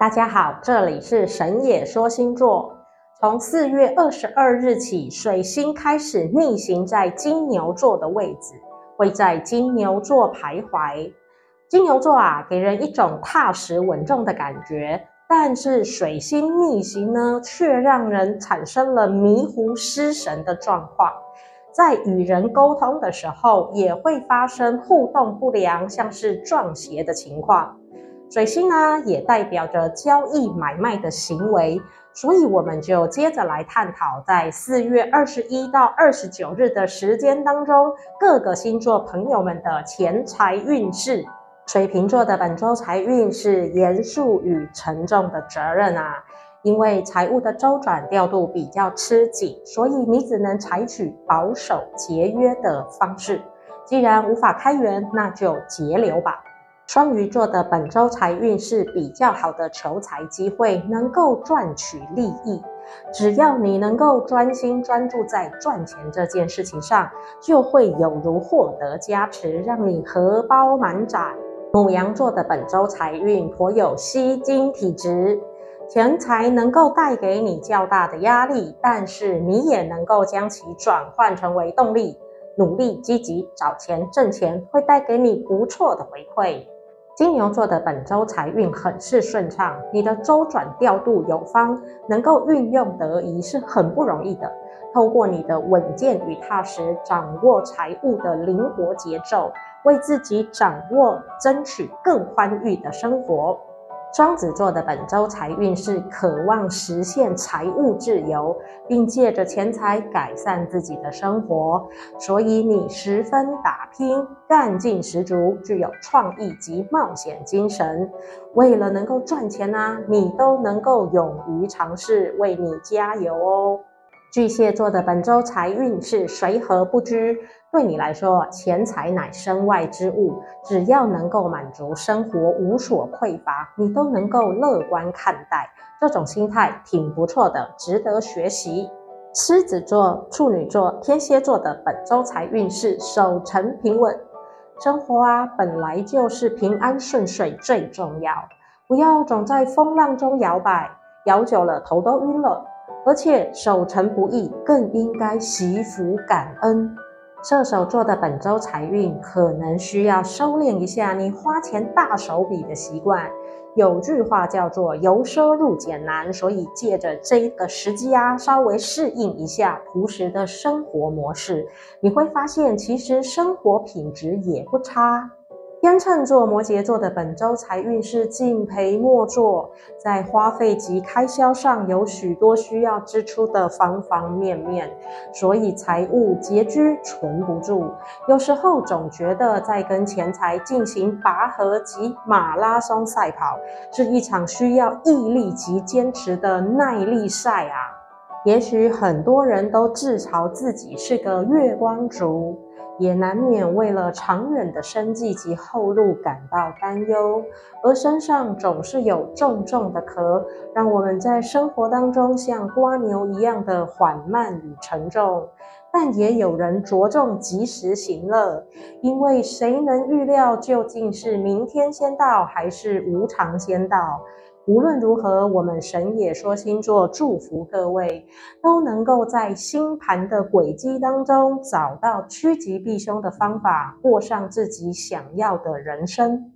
大家好，这里是神野说星座。从4月22日起，水星开始逆行在金牛座的位置，会在金牛座徘徊。金牛座给人一种踏实稳重的感觉，但是水星逆行呢，却让人产生了迷糊失神的状况。在与人沟通的时候，也会发生互动不良，像是撞邪的情况。水星呢，也代表着交易买卖的行为，所以我们就接着来探讨，在4月21到29日的时间当中，各个星座朋友们的钱财运势。水瓶座的本周财运是严肃与沉重的责任啊，因为财务的周转调度比较吃紧，所以你只能采取保守节约的方式。既然无法开源，那就节流吧。双鱼座的本周财运是比较好的求财机会，能够赚取利益。只要你能够专心专注在赚钱这件事情上，就会有如获得加持，让你荷包满载。牡羊座的本周财运颇有吸金体质，钱财能够带给你较大的压力，但是你也能够将其转换成为动力，努力积极找钱挣钱，会带给你不错的回馈。金牛座的本周财运很是顺畅，你的周转调度有方，能够运用得宜是很不容易的。透过你的稳健与踏实，掌握财务的灵活节奏，为自己掌握争取更宽裕的生活。双子座的本周财运是渴望实现财务自由，并借着钱财改善自己的生活，所以你十分打拼，干劲十足，具有创意及冒险精神。为了能够赚钱你都能够勇于尝试，为你加油哦。巨蟹座的本周财运是随和不拘，对你来说，钱财乃身外之物，只要能够满足生活无所匮乏，你都能够乐观看待，这种心态挺不错的，值得学习。狮子座、处女座、天蝎座的本周财运是守成平稳，生活本来就是平安顺遂最重要，不要总在风浪中摇摆，摇久了头都晕了。而且守成不易，更应该惜福感恩。射手座的本周财运可能需要收敛一下你花钱大手笔的习惯，有句话叫做由奢入俭难，所以借着这个时机稍微适应一下朴实的生活模式，你会发现其实生活品质也不差。天秤座、摩羯座的本周财运是敬陪末座，在花费及开销上有许多需要支出的方方面面，所以财务拮据存不住。有时候总觉得在跟钱财进行拔河及马拉松赛跑，是一场需要毅力及坚持的耐力赛啊。也许很多人都自嘲自己是个月光族，也难免为了长远的生计及后路感到担忧，而身上总是有重重的壳，让我们在生活当中像蜗牛一样的缓慢与沉重。但也有人着重及时行乐，因为谁能预料究竟是明天先到还是无常先到？无论如何，我们神野说星座祝福各位都能够在星盘的轨迹当中找到趋吉避凶的方法，过上自己想要的人生。